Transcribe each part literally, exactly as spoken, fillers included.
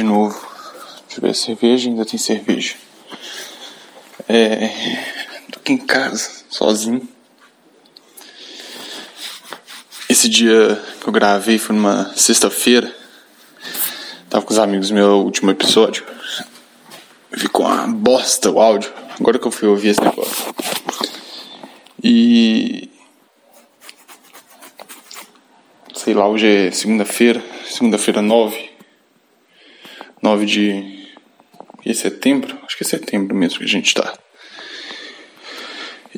de novo. Deixa eu ver a cerveja, ainda tem cerveja. É, tô aqui em casa, sozinho. Esse dia que eu gravei foi numa sexta-feira. Tava com os amigos meu no último episódio. Ficou uma bosta o áudio. Agora que eu fui ouvir esse negócio. E... sei lá, hoje é segunda-feira. Segunda-feira nove. nove de... é setembro? Acho que é setembro mesmo que a gente tá.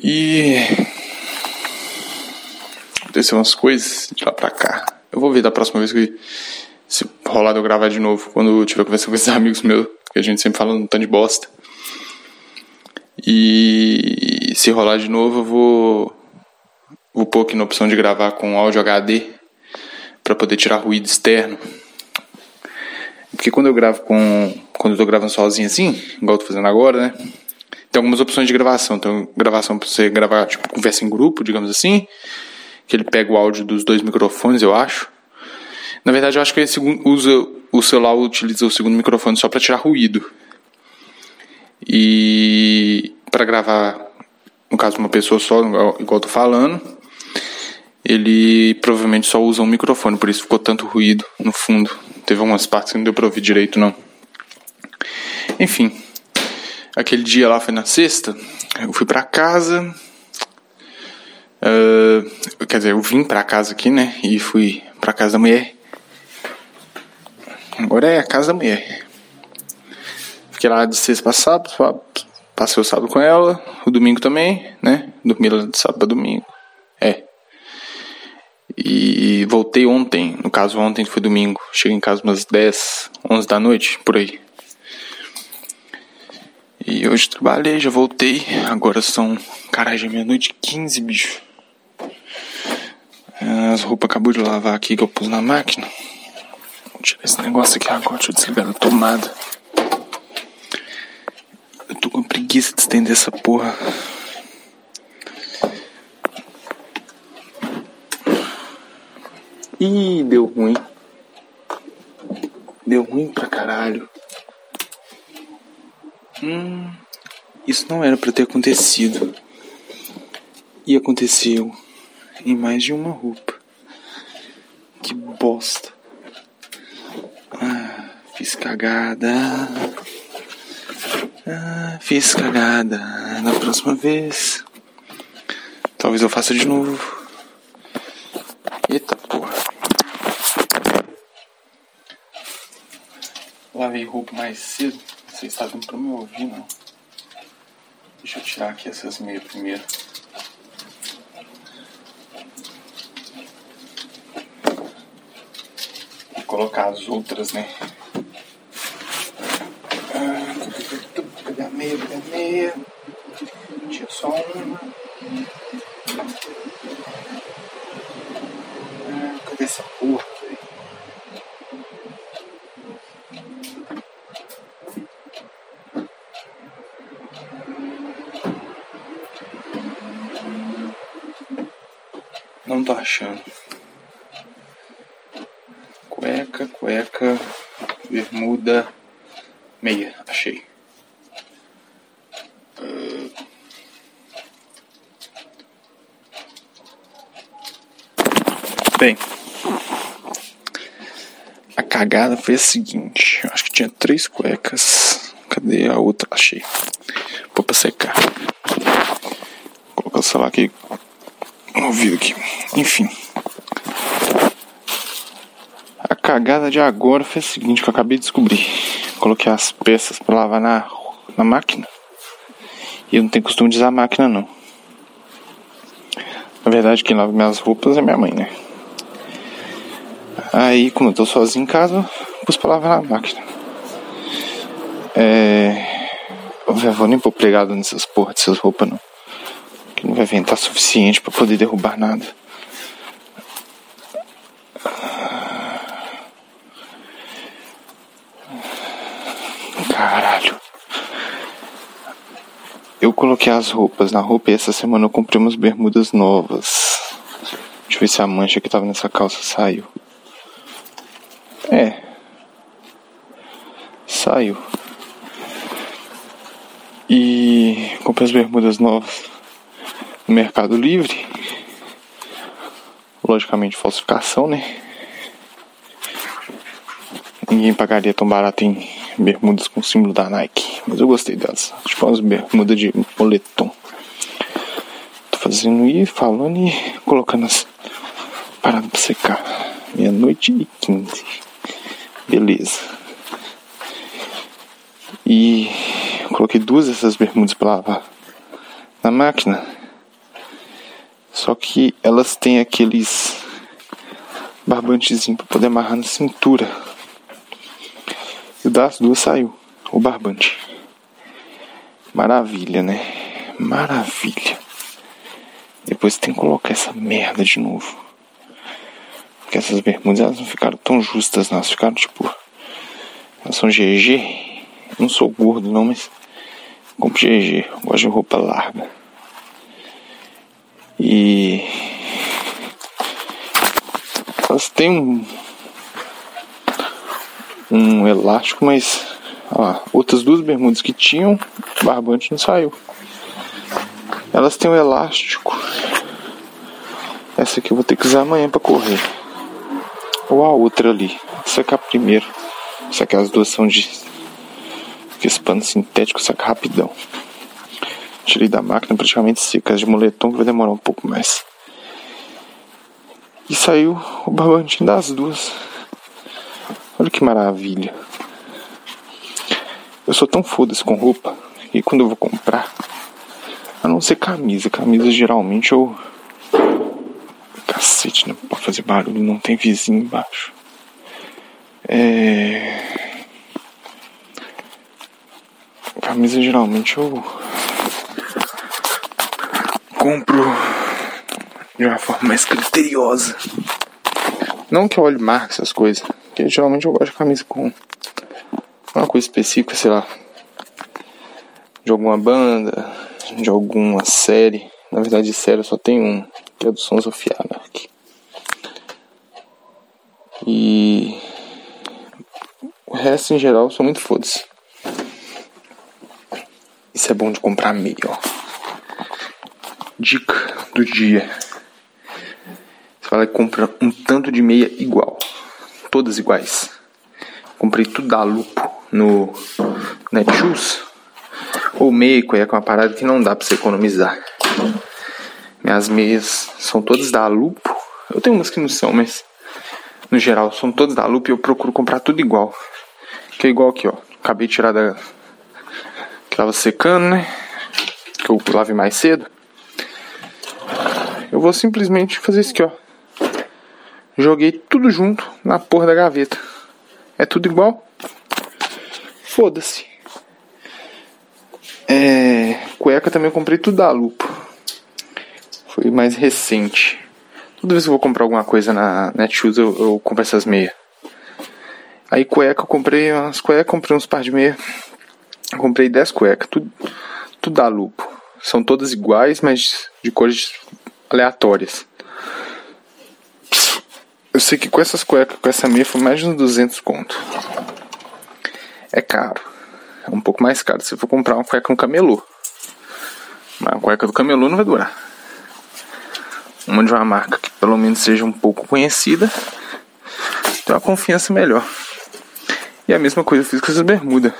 E... aconteceu umas coisas de lá pra cá. Eu vou ver da próxima vez que... se rolar eu gravar de novo. Quando eu tiver conversando com esses amigos meus. Que a gente sempre fala um tanto de bosta. E se rolar de novo eu vou... vou pôr aqui na opção de gravar com áudio H D. Pra poder tirar ruído externo. Porque quando eu gravo com... quando eu tô gravando sozinho assim, igual eu tô fazendo agora, né? Tem algumas opções de gravação. Tem gravação pra você gravar tipo conversa em grupo, digamos assim. Que ele pega o áudio dos dois microfones, eu acho. Na verdade, eu acho que ele usa, o celular utiliza o segundo microfone só para tirar ruído. E para gravar, no caso de uma pessoa só, igual eu tô falando, ele provavelmente só usa um microfone, por isso ficou tanto ruído no fundo. Teve algumas partes que não deu para ouvir direito, não. Enfim, aquele dia lá foi na sexta, eu fui para casa... Uh, quer dizer, eu vim pra casa aqui, né? E fui pra casa da mulher. Agora é a casa da mulher. Fiquei lá de sexta pra sábado. Passei o sábado com ela. O domingo também, né? Dormi lá de sábado pra domingo. É. E voltei ontem. No caso, ontem foi domingo. Cheguei em casa umas dez, onze da noite, por aí. E hoje trabalhei, já voltei. Agora são... caralho, já é meia-noite quinze, bicho. As roupas acabou de lavar aqui que eu pus na máquina. Vou tirar esse negócio aqui agora, deixa eu desligar a tomada. Eu tô com preguiça de estender essa porra. Ih, deu ruim. Deu ruim pra caralho. Hum, isso não era pra ter acontecido. E aconteceu. Em mais de uma roupa. Que bosta. Ah, fiz cagada. Ah, fiz cagada. Na próxima vez. Talvez eu faça de novo. Eita porra. Lavei roupa mais cedo. Vocês estavam pra me ouvir, não? Deixa eu tirar aqui essas meias primeiro. Colocar as outras, né? Cadê a meia? Cadê a meia? Tinha só uma. Cadê essa porra? Não tô achando. Cueca, cueca, bermuda, meia, achei. Uh... Bem, a cagada foi a seguinte, eu acho que tinha três cuecas, cadê a outra? Achei, vou pra secar. Vou colocar o celular aqui, no ouvido aqui, enfim. A cagada de agora foi a seguinte, que eu acabei de descobrir. Coloquei as peças pra lavar na, na máquina. E eu não tenho costume de usar a máquina, não. Na verdade, quem lava minhas roupas é minha mãe, né? Aí, como eu tô sozinho em casa, pus pra lavar na máquina. É... eu vou nem pôr pregado nessas porra dessas roupas, não. Que não vai ventar suficiente pra poder derrubar nada. Caralho. Eu coloquei as roupas na roupa e essa semana eu comprei umas bermudas novas. Deixa eu ver se a mancha que tava nessa calça saiu. É. ensaio e comprei as bermudas novas no Mercado Livre, logicamente falsificação, né? Ninguém pagaria tão barato em bermudas com o símbolo da Nike, mas eu gostei delas, tipo umas bermudas de moletom. Tô fazendo e falando e colocando as paradas pra secar. Meia-noite e quinze, beleza. E eu coloquei duas dessas bermudas pra lavar na máquina, só que elas têm aqueles barbantezinhos pra poder amarrar na cintura. E das duas saiu o barbante. Maravilha, né? Maravilha. Depois tem que colocar essa merda de novo, porque essas bermudas, elas não ficaram tão justas, não. Elas ficaram tipo, elas são G G. Não sou gordo não, mas compro G G, eu gosto de roupa larga. E elas têm um Um elástico, mas ó, outras duas bermudas que tinham barbante não saiu. Elas têm um elástico. Essa aqui eu vou ter que usar amanhã pra correr. Ou a outra ali. Vou sacar primeiro. Só que as duas são de esse pano sintético, saca rapidão. Tirei da máquina praticamente secas, de moletom, que vai demorar um pouco mais. E saiu o barbantinho das duas. Olha que maravilha. Eu sou tão foda-se com roupa que quando eu vou comprar, a não ser camisa, camisa geralmente eu... Cacete, não pode fazer barulho, não tem vizinho embaixo. É... Camisa geralmente eu compro de uma forma mais criteriosa. Não que eu olhe marca essas coisas, porque geralmente eu gosto de camisa com uma coisa específica, sei lá, de alguma banda, de alguma série. Na verdade, série eu só tenho um, que é do Sons of Anarchy. E o resto, em geral, eu sou muito foda-se. Isso é bom de comprar meia, ó. Dica do dia. Você vai lá e compra um tanto de meia igual. Todas iguais. Comprei tudo da Lupo no Netshoes. Ou meia, cueca, com uma parada que não dá pra você economizar. Minhas meias são todas da Lupo. Eu tenho umas que não são, mas no geral são todas da Lupo e eu procuro comprar tudo igual. Que é igual aqui, ó. Acabei de tirar da... que tava secando, né? Que eu lavei mais cedo. Eu vou simplesmente fazer isso aqui, ó. Joguei tudo junto na porra da gaveta. É tudo igual. Foda-se. É... Cueca também eu comprei tudo da Lupo. Foi mais recente. Toda vez que eu vou comprar alguma coisa na Netshoes, eu, eu compro essas meias. Aí cueca eu comprei umas cuecas, comprei uns par de meia. Eu comprei dez cuecas. Tudo, tudo da Lupo. São todas iguais, mas de cores aleatórias. Eu sei que com essas cuecas, com essa meia, foi mais de uns duzentos conto. É caro. É um pouco mais caro se você for comprar uma cueca no camelô. Mas a cueca do camelô não vai durar. Uma de uma marca que pelo menos seja um pouco conhecida, tem uma confiança melhor. E a mesma coisa eu fiz com essas bermudas.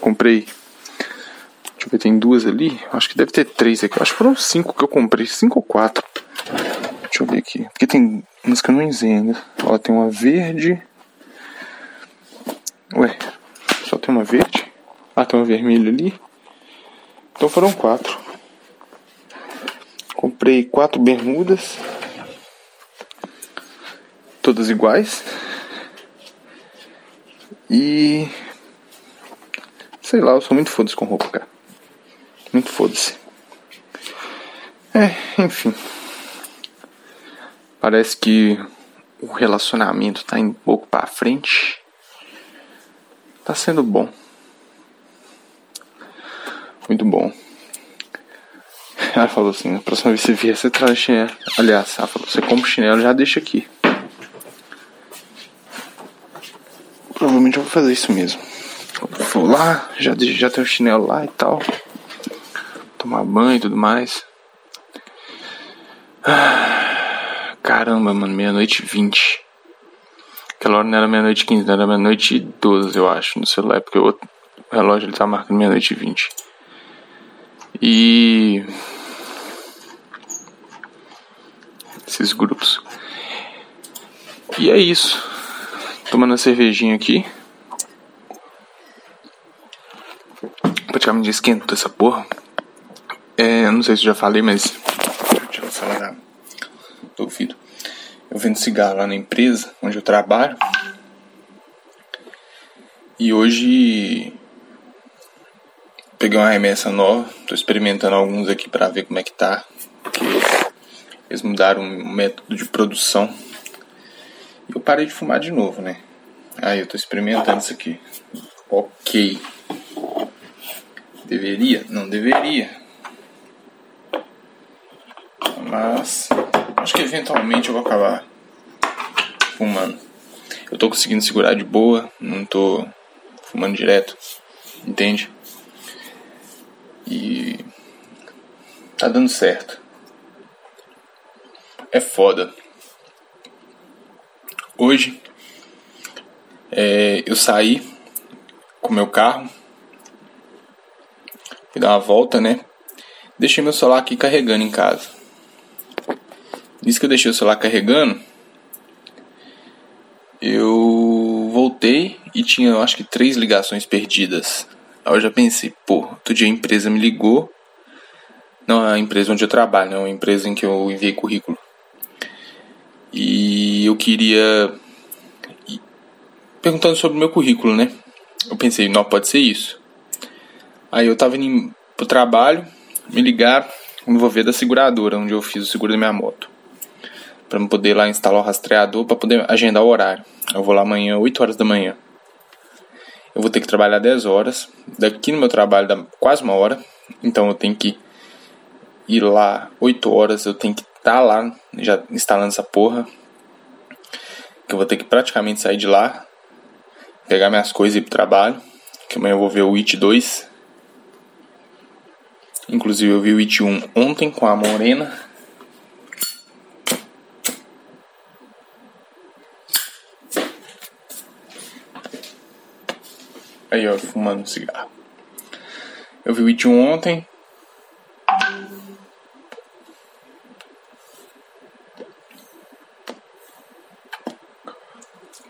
Comprei... Deixa eu ver, tem duas ali. Acho que deve ter três aqui. Acho que foram cinco que eu comprei. Cinco ou quatro. Deixa eu ver aqui. Porque tem... Mas que eu não usei ainda. Ó, tem uma verde. Ué, só tem uma verde? Ah, tem uma vermelha ali. Então foram quatro. Comprei quatro bermudas, todas iguais. E... sei lá, eu sou muito foda-se com roupa, cara. Muito foda-se. É, enfim. Parece que o relacionamento tá indo um pouco pra frente. Tá sendo bom. Muito bom. Ela falou assim, na próxima vez que você vier, você traz chinelo. Aliás, ela falou, você compra o chinelo e já deixa aqui. Provavelmente eu vou fazer isso mesmo. falou, lá, já, já tem o chinelo lá e tal. Tomar banho e tudo mais. Ah, caramba, mano, meia-noite e vinte. Aquela hora não era meia-noite e quinze, não era meia-noite e doze, eu acho, no celular. Porque o relógio ele tá marcando meia-noite e vinte. E... esses grupos. E é isso. Tomando a cervejinha aqui. Praticamente esquento essa porra. É, não sei se eu já falei, mas... deixa eu falar do ouvido. Eu vendo cigarro lá na empresa onde eu trabalho. E hoje peguei uma remessa nova. Tô experimentando alguns aqui pra ver como é que tá, porque eles mudaram o método de produção. E eu parei de fumar de novo, né? Aí eu tô experimentando isso aqui. Ok. Deveria? Não deveria. Mas... acho que eventualmente eu vou acabar fumando. Eu tô conseguindo segurar de boa, não tô fumando direto, entende? E tá dando certo. É foda. Hoje é, eu saí com meu carro, fui dar uma volta, né? Deixei meu celular aqui carregando em casa. Diz que eu deixei o celular carregando. Eu voltei e tinha, eu acho que três ligações perdidas. Aí eu já pensei, pô, outro dia a empresa me ligou. Não, a empresa onde eu trabalho, é uma empresa em que eu enviei currículo. E eu queria... perguntando sobre o meu currículo, né? Eu pensei, não, pode ser isso. Aí eu tava indo pro trabalho, me ligaram, me vou ver da seguradora, onde eu fiz o seguro da minha moto, pra eu poder lá instalar o rastreador, pra poder agendar o horário. Eu vou lá amanhã, oito horas da manhã. Eu vou ter que trabalhar dez horas. Daqui no meu trabalho dá quase uma hora. Então eu tenho que ir lá oito horas. Eu tenho que estar lá já instalando essa porra, que eu vou ter que praticamente sair de lá, pegar minhas coisas e ir pro trabalho, que amanhã eu vou ver o It dois. Inclusive eu vi o It um ontem com a Morena. Aí, ó, fumando um cigarro. Eu vi o It ontem.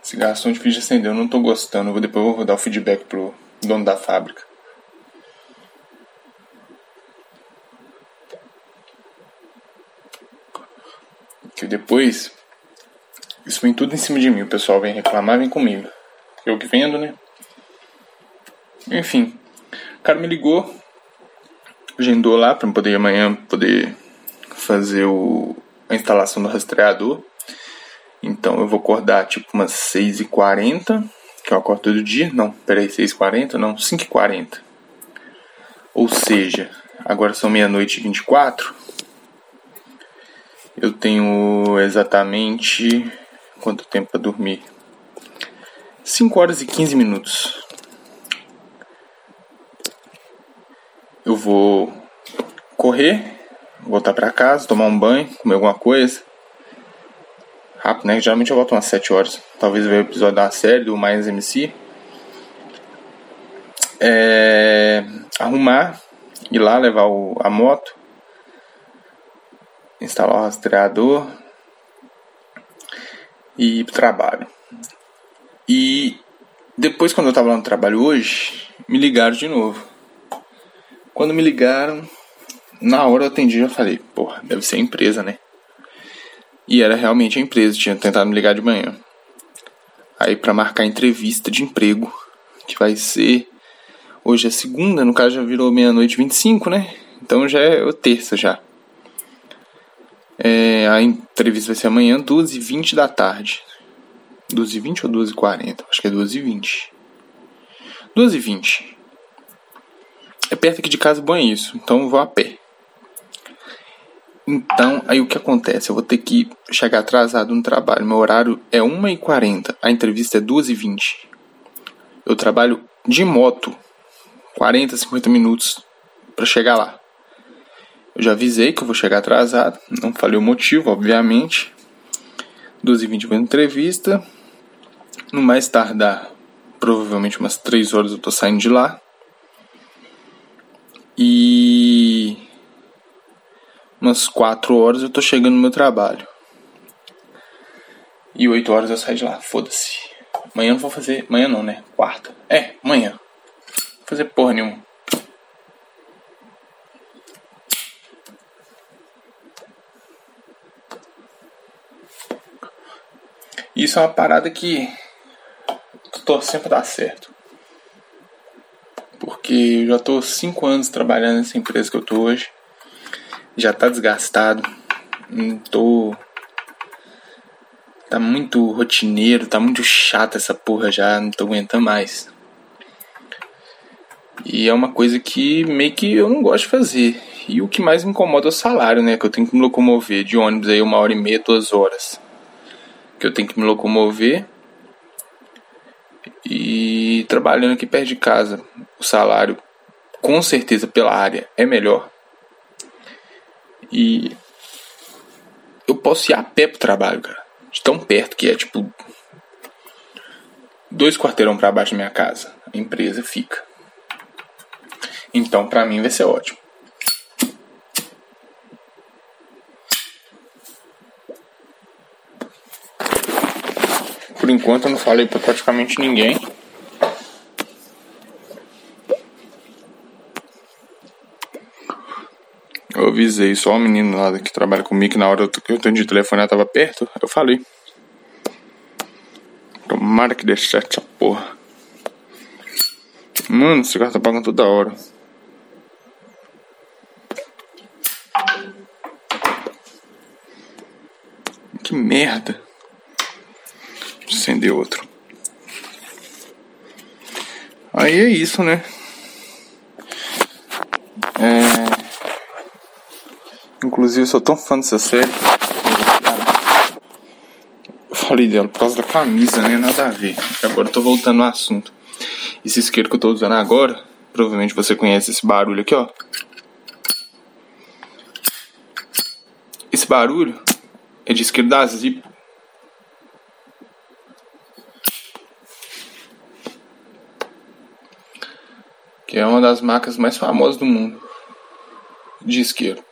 Cigarro são difícil de acender, eu não tô gostando. Eu vou, depois eu vou dar o feedback pro dono da fábrica. Que depois, isso vem tudo em cima de mim. O pessoal vem reclamar, vem comigo. Eu que vendo, né? Enfim, o cara me ligou, agendou lá pra eu poder amanhã poder fazer o, a instalação do rastreador. Então eu vou acordar tipo umas seis e quarenta, que eu acordo todo dia. Não, peraí, seis e quarenta? Não, cinco e quarenta. Ou seja, agora são meia-noite e vinte e quatro. Eu tenho exatamente... quanto tempo pra dormir? cinco horas e quinze minutos. Eu vou correr, voltar pra casa, tomar um banho, comer alguma coisa. Rápido, né? Geralmente eu volto umas sete horas. Talvez eu veja o episódio da série do Mais M C. É... arrumar, ir lá levar o, a moto, instalar o rastreador e ir pro trabalho. E depois, quando eu tava lá no trabalho hoje, me ligaram de novo. Quando me ligaram, na hora eu atendi e já falei, porra, deve ser a empresa, né? E era realmente a empresa, tinha tentado me ligar de manhã. Aí pra marcar entrevista de emprego, que vai ser... hoje é segunda, no caso já virou meia-noite e vinte e cinco, né? Então já é terça já. É, a entrevista vai ser amanhã, duas e vinte da tarde. duas e vinte ou duas e quarenta? Acho que é duas e vinte. duas e vinte. É perto aqui de casa, bom é isso. Então eu vou a pé. Então, aí o que acontece? Eu vou ter que chegar atrasado no trabalho. Meu horário é uma e quarenta. A entrevista é duas e vinte. Eu trabalho de moto, quarenta, cinquenta minutos para chegar lá. Eu já avisei que eu vou chegar atrasado, não falei o motivo, obviamente. doze e vinte vai entrevista. No mais tardar, provavelmente umas três horas eu tô saindo de lá. E umas quatro horas eu tô chegando no meu trabalho. E oito horas eu saio de lá, foda-se. Amanhã não vou fazer, amanhã não, né? Quarta. É, amanhã. Não vou fazer porra nenhuma. Isso é uma parada que tô sempre dá certo. Porque eu já tô cinco anos trabalhando nessa empresa que eu tô hoje. Já tá desgastado. Não tô... Tá muito rotineiro, tá muito chato essa porra já, não tô aguentando mais. E é uma coisa que meio que eu não gosto de fazer. E o que mais me incomoda é o salário, né? Que eu tenho que me locomover de ônibus aí uma hora e meia, duas horas. Que eu tenho que me locomover. E trabalhando aqui perto de casa, o salário, com certeza pela área, é melhor. E eu posso ir a pé pro trabalho, cara. De tão perto que é, tipo, dois quarteirão pra baixo da minha casa. A empresa fica. Então, pra mim, vai ser ótimo. Por enquanto, eu não falei pra praticamente ninguém. Eu avisei só o menino lá que trabalha comigo, que na hora que eu atendi o telefone ela tava perto, eu falei. Tomara que dê certo essa porra. Mano, esse cara tá pagando toda hora. Que merda. Vou acender outro. Aí é isso, né? É... Inclusive, eu sou tão fã dessa série. Eu falei dela por causa da camisa, né? Nada a ver. Agora eu tô voltando ao assunto. Esse isqueiro que eu tô usando agora, provavelmente você conhece esse barulho aqui, ó. Esse barulho é de isqueiro da Zippo. Que é uma das marcas mais famosas do mundo de isqueiro.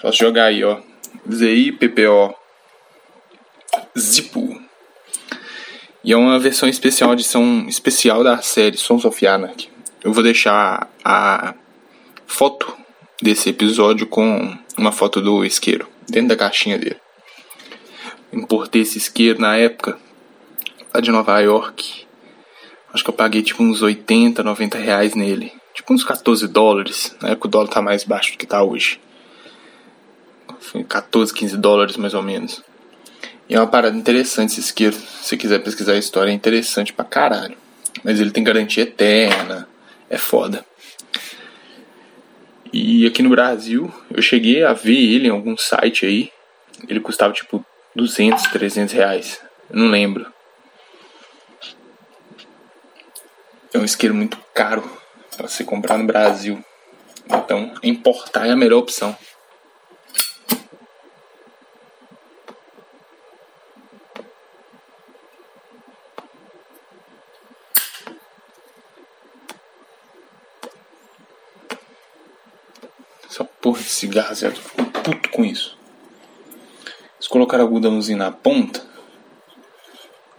Só jogar aí, ó, Z I P P O Zippo. E é uma versão especial, edição especial da série Sons of Anarchy. Eu vou deixar a foto desse episódio com uma foto do isqueiro dentro da caixinha dele. Importei esse isqueiro na época lá de Nova York. Acho que eu paguei tipo uns oitenta, noventa reais nele. Tipo uns catorze dólares. Na época o dólar tá mais baixo do que tá hoje. Foi catorze, quinze dólares mais ou menos. E é uma parada interessante esse isqueiro. Se você quiser pesquisar a história, é interessante pra caralho. Mas ele tem garantia eterna. É foda. E aqui no Brasil, eu cheguei a ver ele em algum site aí. Ele custava tipo duzentos, trezentos reais. Eu não lembro. É um isqueiro muito caro pra você comprar no Brasil. Então, importar é a melhor opção. Essa porra de cigarro, eu fico puto com isso. Se colocar algodãozinho na ponta,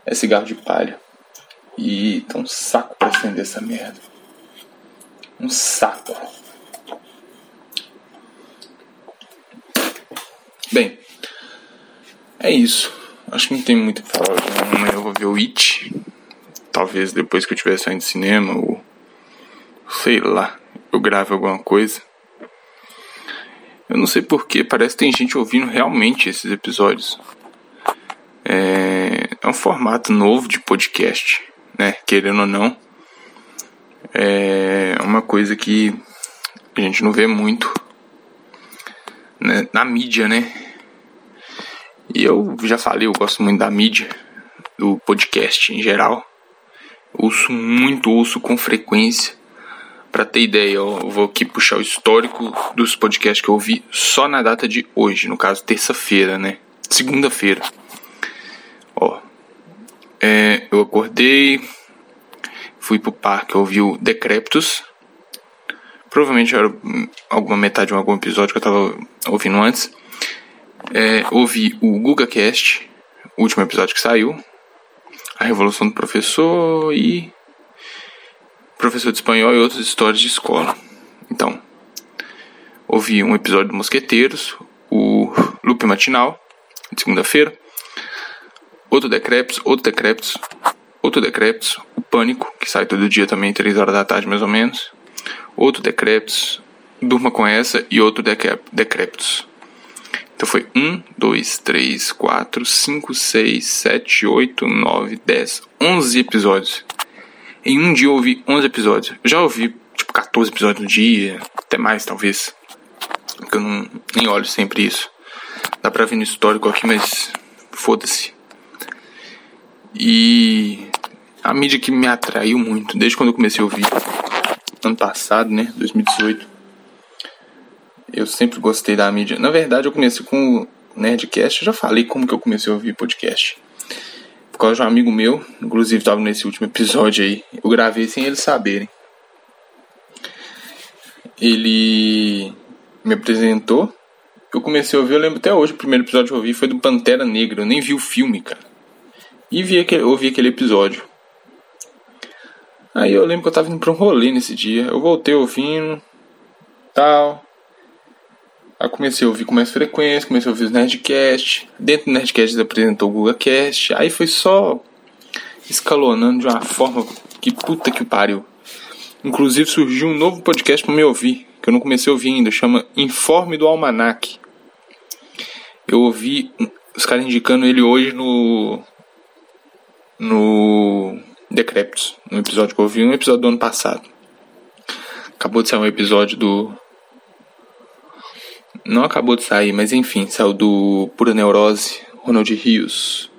é cigarro de palha. E tá um saco pra acender essa merda. Um saco. Bem, é isso. Acho que não tem muito o que falar. Amanhã eu vou ver o It. Talvez depois que eu tiver saindo do cinema, ou sei lá, eu grave alguma coisa. Eu não sei porquê, parece que tem gente ouvindo realmente esses episódios. É, é um formato novo de podcast, né? Querendo ou não. É uma coisa que a gente não vê muito, né? Na mídia, né? E eu já falei, eu gosto muito da mídia, do podcast em geral. Ouço muito ouço com frequência. Pra ter ideia, eu vou aqui puxar o histórico dos podcasts que eu ouvi só na data de hoje, no caso terça-feira, né? Segunda-feira. Ó, é, eu acordei, fui pro parque, ouvi o Decrépitos. Provavelmente era alguma metade de algum episódio que eu tava ouvindo antes. É, ouvi o GugaCast, o último episódio que saiu. A Revolução do Professor e... Professor de Espanhol e outras histórias de escola. Então, ouvi um episódio do Mosqueteiros, o Loop Matinal, de segunda-feira. Outro Decrépitos, outro Decrépitos, outro Decrépitos, o Pânico, que sai todo dia também, três horas da tarde mais ou menos. Outro Decrépitos, Durma com Essa e outro Decrépitos. Então foi um, dois, três, quatro, cinco, seis, sete, oito, nove, dez, onze episódios. Em um dia eu ouvi onze episódios. Já ouvi tipo catorze episódios no dia, até mais talvez. Porque eu não, nem olho sempre isso. Dá pra ver no histórico aqui, mas foda-se. E a mídia que me atraiu muito, desde quando eu comecei a ouvir, ano passado, né, dois mil e dezoito. Eu sempre gostei da mídia. Na verdade, eu comecei com o Nerdcast. Eu já falei como que eu comecei a ouvir podcast. Por causa de um amigo meu. Inclusive, estava nesse último episódio aí. Eu gravei sem eles saberem. Ele me apresentou. Eu comecei a ouvir. Eu lembro até hoje. O primeiro episódio que eu ouvi foi do Pantera Negra. Eu nem vi o filme, cara. E vi aquele, ouvi aquele episódio. Aí eu lembro que eu estava indo para um rolê nesse dia. Eu voltei ouvindo. Tal... Aí comecei a ouvir com mais frequência, comecei a ouvir os Nerdcast. Dentro do Nerdcast eles apresentou o GugaCast. Aí foi só escalonando de uma forma que puta que pariu. Inclusive surgiu um novo podcast pra me ouvir, que eu não comecei a ouvir ainda, chama Informe do Almanac. Eu ouvi os caras indicando ele hoje no... No... Decrépitos, no episódio que eu ouvi, um episódio do ano passado. Acabou de sair um episódio do... Não acabou de sair, mas enfim, saiu do Pura Neurose, Ronald Rios,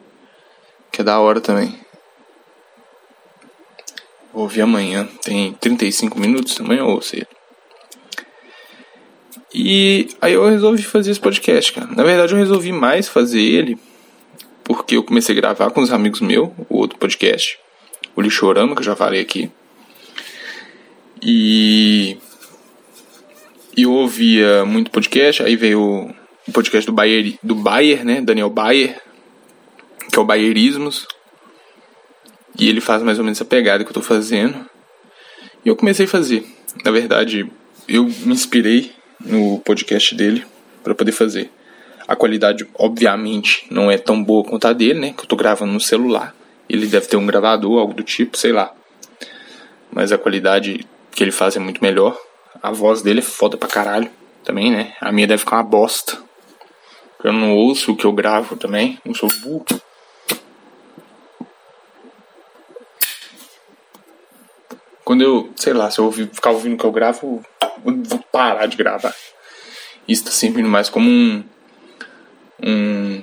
que é da hora também. Vou ouvir amanhã, tem trinta e cinco minutos, amanhã ou seja. E aí eu resolvi fazer esse podcast, cara. Na verdade eu resolvi mais fazer ele, porque eu comecei a gravar com os amigos meus, o outro podcast, o Lixorama, que eu já falei aqui. E... E eu ouvia muito podcast, aí veio o podcast do Bayer, do Bayer, né, Daniel Bayer, que é o Bayerismos, e ele faz mais ou menos essa pegada que eu tô fazendo, e eu comecei a fazer. Na verdade, eu me inspirei no podcast dele para poder fazer. A qualidade, obviamente, não é tão boa quanto a dele, né, que eu tô gravando no celular, ele deve ter um gravador, algo do tipo, sei lá, mas a qualidade que ele faz é muito melhor. A voz dele é foda pra caralho também, né? A minha deve ficar uma bosta. Eu não ouço o que eu gravo também. Não sou burro. Quando eu, sei lá, se eu ouvir, ficar ouvindo o que eu gravo, eu vou parar de gravar. Isso tá sempre mais como um... Um...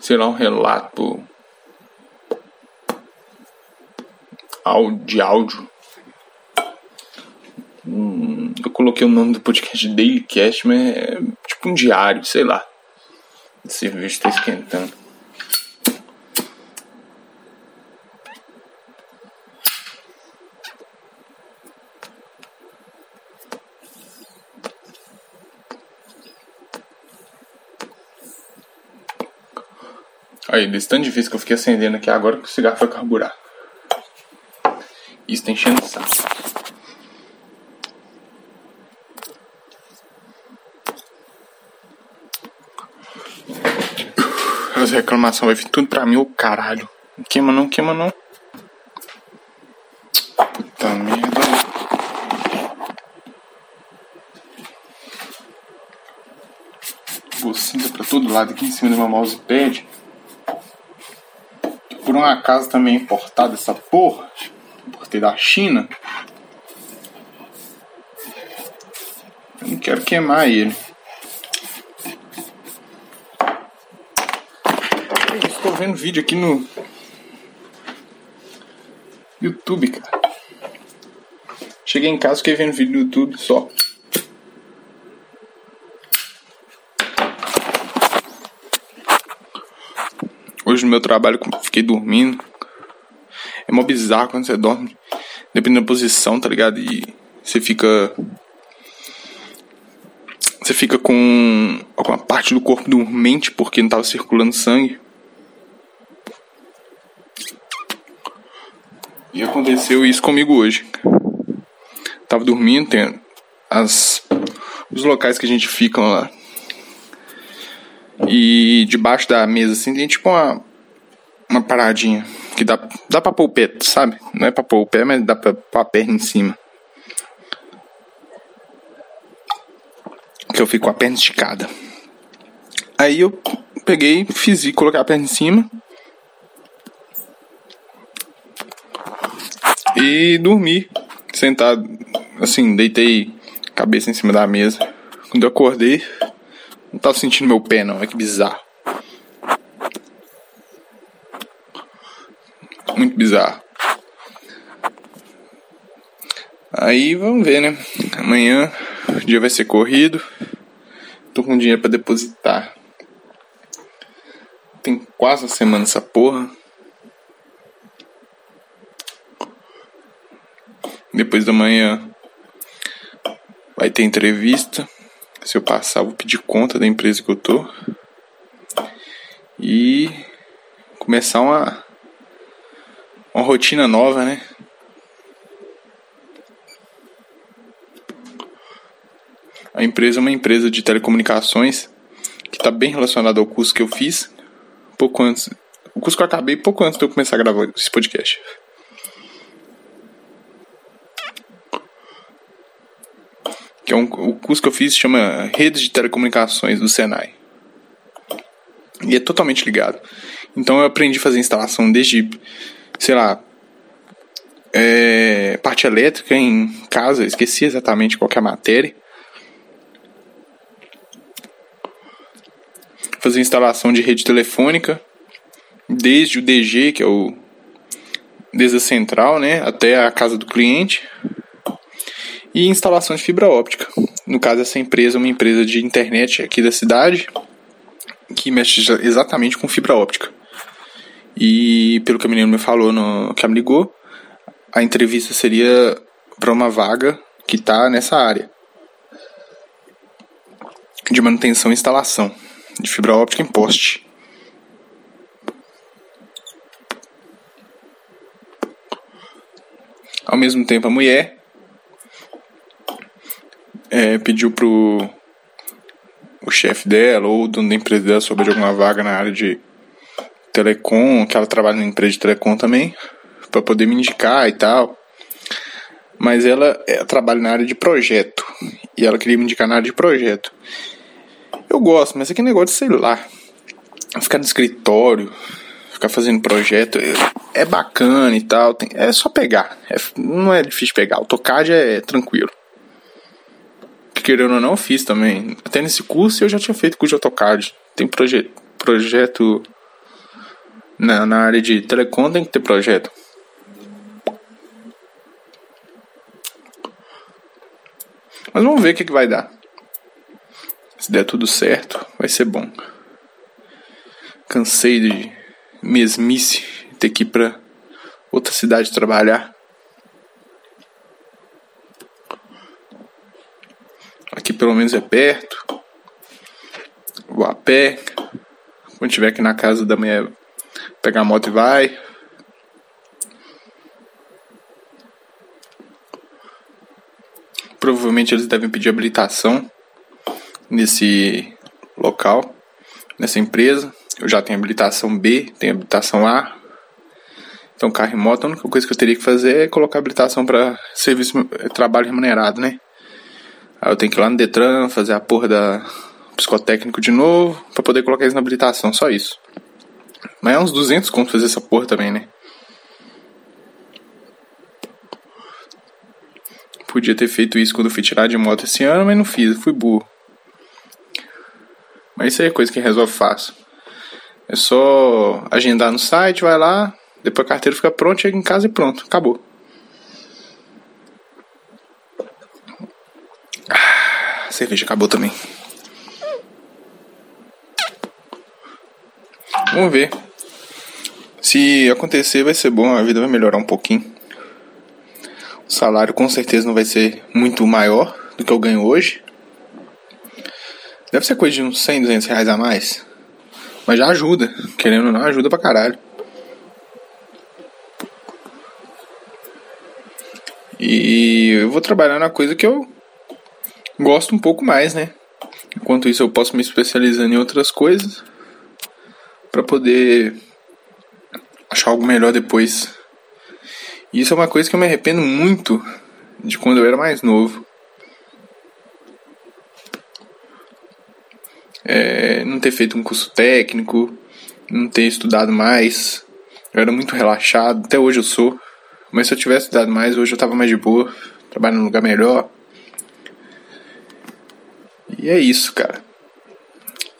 Sei lá, um relato... De áudio. Hum, eu coloquei o nome do podcast DailyCast, mas é tipo um diário, sei lá. Esse vídeo tá esquentando. Aí, desse tanto de vez que eu fiquei acendendo aqui agora que o cigarro foi carburar. Isso tá enchendo o saco. Reclamação vai vir tudo pra mim, ô caralho. Queima não, queima não. Puta merda. Bocinha pra todo lado aqui em cima do meu mousepad. Por um acaso também é importada essa porra. Importei da China. Eu não quero queimar ele. Tô vendo vídeo aqui no YouTube, cara. Cheguei em casa, fiquei vendo vídeo do YouTube só. Hoje no meu trabalho, fiquei dormindo. É mó bizarro quando você dorme. Dependendo da posição, tá ligado? E você fica... Você fica com alguma parte do corpo dormente porque não tava circulando sangue. E aconteceu isso comigo hoje. Tava dormindo, tem as, os locais que a gente fica lá. E debaixo da mesa, assim, tem tipo uma, uma paradinha. Que dá, dá pra pôr o pé, sabe? Não é pra pôr o pé, mas dá pra pôr a perna em cima. Que eu fico com a perna esticada. Aí eu peguei, fiz e coloquei a perna em cima. E dormi, sentado, assim, deitei cabeça em cima da mesa. Quando eu acordei, não tava sentindo meu pé não, é que bizarro. Muito bizarro. Aí vamos ver, né? Amanhã o dia vai ser corrido. Tô com dinheiro pra depositar. Tem quase uma semana essa porra. Depois da manhã vai ter entrevista. Se eu passar, vou pedir conta da empresa que eu tô. E começar uma, uma rotina nova, né? A empresa é uma empresa de telecomunicações que tá bem relacionada ao curso que eu fiz. Pouco antes. O curso que eu acabei pouco antes de eu começar a gravar esse podcast. Que é um, o curso que eu fiz chama Redes de Telecomunicações do Senai. E é totalmente ligado. Então eu aprendi a fazer instalação desde, sei lá, é, parte elétrica em casa, esqueci exatamente qual que é a matéria. Fazer instalação de rede telefônica, desde o D G, que é o... desde a central, né, até a casa do cliente. E instalação de fibra óptica. No caso, essa empresa é uma empresa de internet aqui da cidade que mexe exatamente com fibra óptica. E pelo que a menina me falou, no, que ela me ligou, a entrevista seria para uma vaga que está nessa área de manutenção e instalação de fibra óptica em poste. Ao mesmo tempo, a mulher... É, pediu pro o chefe dela ou o dono da empresa dela sobre alguma vaga na área de telecom, que ela trabalha numa empresa de telecom também, para poder me indicar e tal. Mas ela, ela trabalha na área de projeto e ela queria me indicar na área de projeto. Eu gosto, mas é que negócio de, sei lá, ficar no escritório, ficar fazendo projeto é, é bacana e tal, tem, é só pegar, é, não é difícil pegar, AutoCAD é tranquilo. Querendo ou não, fiz também. Até nesse curso eu já tinha feito curso de AutoCAD. Tem proje- projeto... Na, na área de telecom tem que ter projeto. Mas vamos ver o que, que vai dar. Se der tudo certo, vai ser bom. Cansei de mesmice, ter que ir pra outra cidade trabalhar. Aqui pelo menos é perto. Vou a pé. Quando estiver aqui na casa da mulher, pegar a moto e vai. Provavelmente eles devem pedir habilitação nesse local, nessa empresa. Eu já tenho habilitação B, tenho habilitação A. Então carro e moto, a única coisa que eu teria que fazer é colocar habilitação para serviço, trabalho remunerado, né? Aí eu tenho que ir lá no Detran, fazer a porra da psicotécnico de novo, pra poder colocar isso na habilitação, só isso. Mas é uns duzentos contos fazer essa porra também, né? Podia ter feito isso quando eu fui tirar de moto esse ano, mas não fiz, fui burro. Mas isso aí é coisa que resolve fácil. É só agendar no site, vai lá, Depois a carteira fica pronta, chega em casa e pronto, acabou. Ah, a cerveja acabou também. Vamos ver. Se acontecer, vai ser bom, a vida vai melhorar um pouquinho. O salário com certeza não vai ser muito maior do que eu ganho hoje. Deve ser coisa de uns cem, duzentos reais a mais. Mas já ajuda, querendo ou não, ajuda pra caralho. E eu vou trabalhar na coisa que eu gosto um pouco mais, né? Enquanto isso eu posso me especializar em outras coisas pra poder achar algo melhor depois. E isso é uma coisa que eu me arrependo muito de quando eu era mais novo. É, não ter feito um curso técnico, não ter estudado mais. Eu era muito relaxado, até hoje eu sou. Mas se eu tivesse estudado mais, hoje eu tava mais de boa, trabalhando num lugar melhor. E é isso, cara.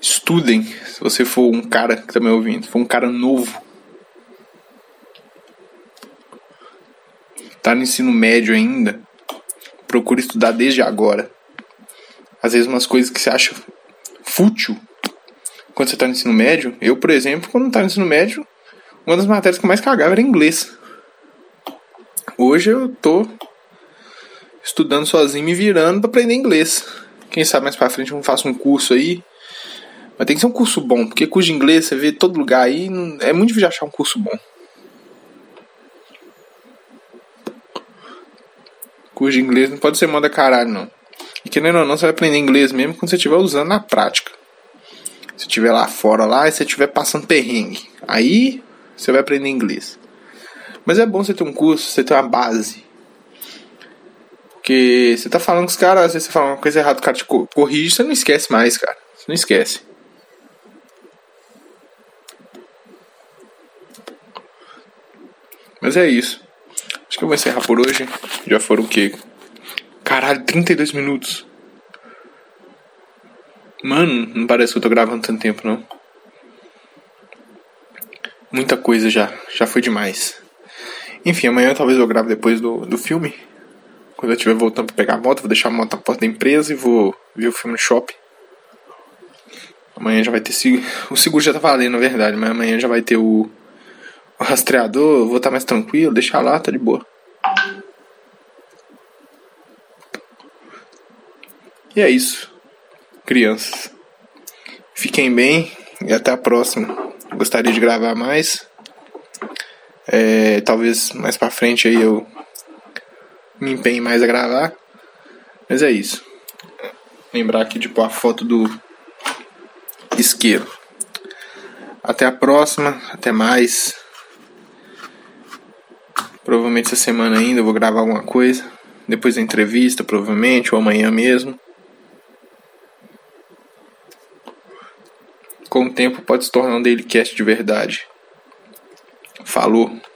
Estudem, se você for um cara que tá me ouvindo, for um cara novo, tá no ensino médio ainda, procura estudar desde agora. Às vezes umas coisas que você acha fútil quando você tá no ensino médio. Eu, por exemplo, quando tava no ensino médio, uma das matérias que eu mais cagava era inglês. Hoje eu tô estudando sozinho, me virando pra aprender inglês. Quem sabe mais pra frente eu faço um curso aí. Mas tem que ser um curso bom, porque curso de inglês você vê em todo lugar aí, é muito difícil achar um curso bom. Curso de inglês não pode ser moda caralho, não. E querendo ou não, você vai aprender inglês mesmo quando você estiver usando na prática. Se estiver lá fora, lá, e você estiver passando perrengue, aí você vai aprender inglês. Mas é bom você ter um curso, você ter uma base. Porque você tá falando com os caras, às vezes você fala uma coisa errada, o cara te corrige, você não esquece mais, cara. Você não esquece. Mas é isso. Acho que eu vou encerrar por hoje. Já foram o quê? Caralho, trinta e dois minutos. Mano, não parece que eu tô gravando tanto tempo, não. Muita coisa já. Já foi demais. Enfim, amanhã talvez eu grave depois do, do filme. Quando eu estiver voltando pra pegar a moto, vou deixar a moto na porta da empresa e vou ver o filme no shopping. Amanhã já vai ter... O seguro já tá valendo, na verdade, mas amanhã já vai ter o, o rastreador. Vou estar mais tranquilo, deixar lá, tá de boa. E é isso, crianças. Fiquem bem e até a próxima. Gostaria de gravar mais. É, talvez mais pra frente aí eu me empenhe mais a gravar. Mas é isso. Lembrar aqui de pôr a foto do isqueiro. Até a próxima. Até mais. Provavelmente essa semana ainda eu vou gravar alguma coisa. Depois da entrevista, provavelmente, ou amanhã mesmo. Com o tempo pode se tornar um DailyCast de verdade. Falou.